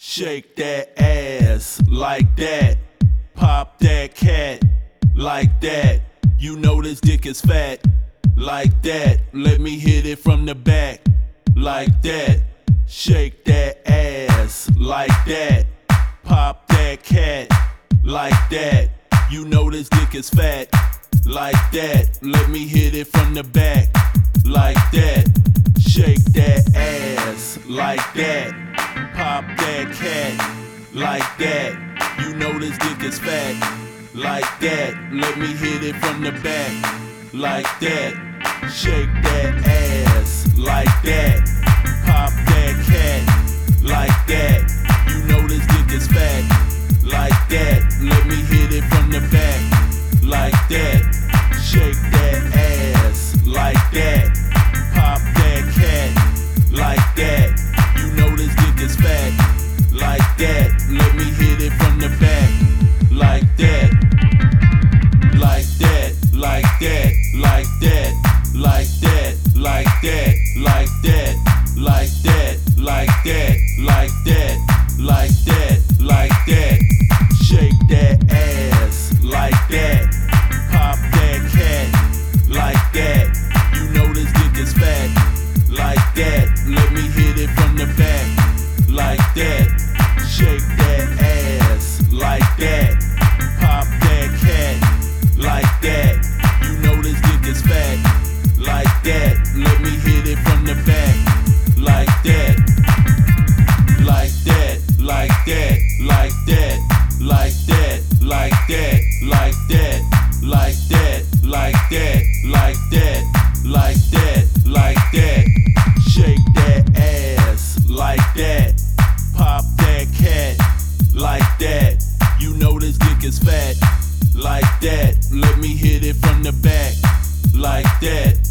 Shake that ass like that, pop that cat like that. You know this dick is fat like that. Let me hit it from the back like that. Shake that ass like that, pop that cat like that. You know this dick is fat like that. Let me hit it from the back like that. Shake that ass like that, pop that cat like that. You know this dick is fat like that. Let me hit it from the back like that. Shake that ass like that, pop that cat like that. You know this dick is fat like that. Let me hit it from the back like that. Shake that ass like that, pop that cat like that. You know this dick is fat like that. Let me hit it from the back like that, like that, like that, like that, like that, like that, like that, like that, like that, like that, like that, like that. Shake that ass like that, pop that cat like that. You know this dick is fat like that. Let me hit it from the back like that. Shake that ass like that, pop that cat like that. You know this dick is fat like that. Let me hit it from the back like that, like that, like that, like that, like that, like that, like that, like that, like that, like that, like that, like that. Shake that ass like that, pop that cat like that. You know this dick is fat like that. Let me hit it from the back like that.